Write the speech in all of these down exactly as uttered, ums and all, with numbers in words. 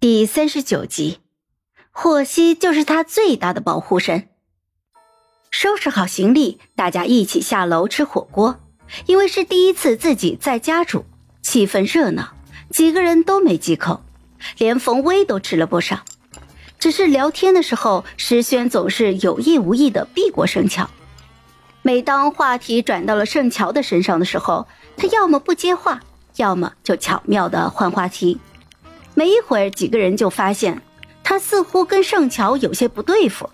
第三十九集，霍希就是他最大的保护神。收拾好行李，大家一起下楼吃火锅。因为是第一次自己在家煮，气氛热闹，几个人都没忌口，连冯威都吃了不少。只是聊天的时候，石轩总是有意无意的避过盛乔。每当话题转到了盛乔的身上的时候，他要么不接话，要么就巧妙的换话题。没一会儿，几个人就发现他似乎跟盛乔有些不对付。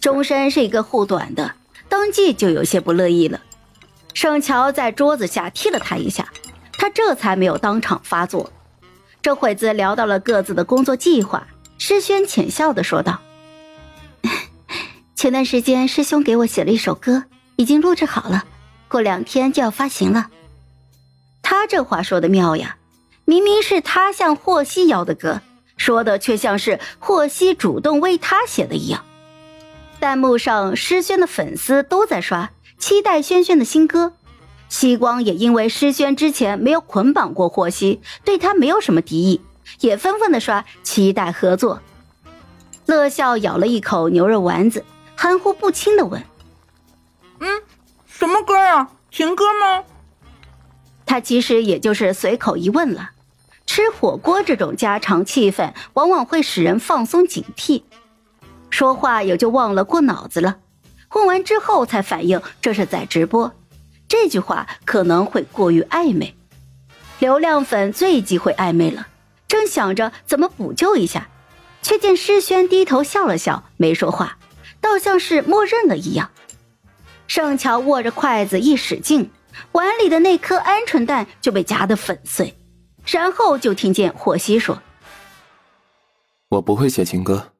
钟山是一个护短的，当即就有些不乐意了。盛乔在桌子下踢了他一下，他这才没有当场发作。这会子聊到了各自的工作计划，师轩浅笑地说道：前段时间师兄给我写了一首歌，已经录制好了，过两天就要发行了。他这话说的妙呀，明明是他向霍希要的歌，说的却像是霍希主动为他写的一样。弹幕上师轩的粉丝都在刷，期待轩轩的新歌。西光也因为师轩之前没有捆绑过霍希，对他没有什么敌意，也纷纷的刷期待合作。乐笑咬了一口牛肉丸子，含糊不清的问：嗯，什么歌啊？情歌吗？他其实也就是随口一问了。吃火锅这种家常气氛往往会使人放松警惕，说话也就忘了过脑子了。问完之后才反应这是在直播，这句话可能会过于暧昧，流量粉最忌讳暧昧了。正想着怎么补救一下，却见师轩低头笑了笑，没说话，倒像是默认了一样。盛乔握着筷子一使劲，碗里的那颗鹌鹑蛋就被夹得粉碎。然后就听见霍希说：我不会写情歌，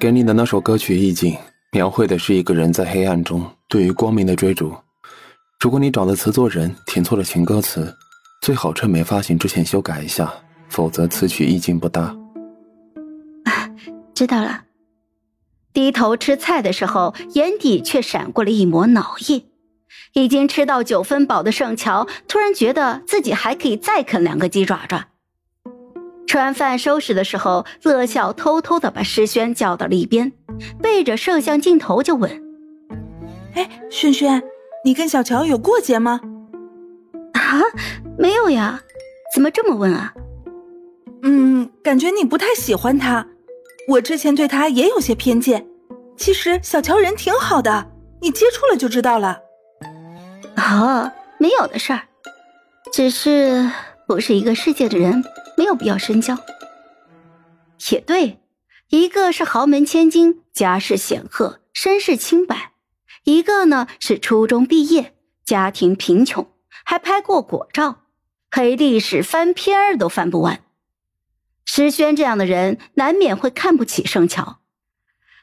给你的那首歌曲意境描绘的是一个人在黑暗中对于光明的追逐。如果你找的词作人填错了情歌词，最好趁没发行之前修改一下，否则词曲意境不搭。啊，知道了。低头吃菜的时候，眼底却闪过了一抹恼意。已经吃到九分饱的盛乔突然觉得自己还可以再啃两个鸡爪爪。吃完饭收拾的时候，乐笑偷偷地把诗轩叫到了一边，背着摄像镜头就问：哎，轩轩，你跟小乔有过节吗？啊，没有呀，怎么这么问啊？嗯，感觉你不太喜欢他，我之前对他也有些偏见，其实小乔人挺好的，你接触了就知道了。哦，没有的事儿，只是不是一个世界的人，没有必要深交。也对，一个是豪门千金，家世显赫，身世清白；一个呢是初中毕业，家庭贫穷，还拍过果照，黑历史翻篇儿都翻不完。石轩这样的人难免会看不起盛乔。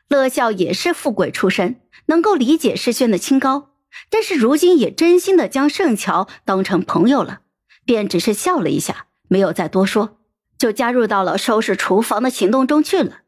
乐笑也是富贵出身，能够理解石轩的清高，但是如今也真心的将盛乔当成朋友了，便只是笑了一下，没有再多说，就加入到了收拾厨房的行动中去了。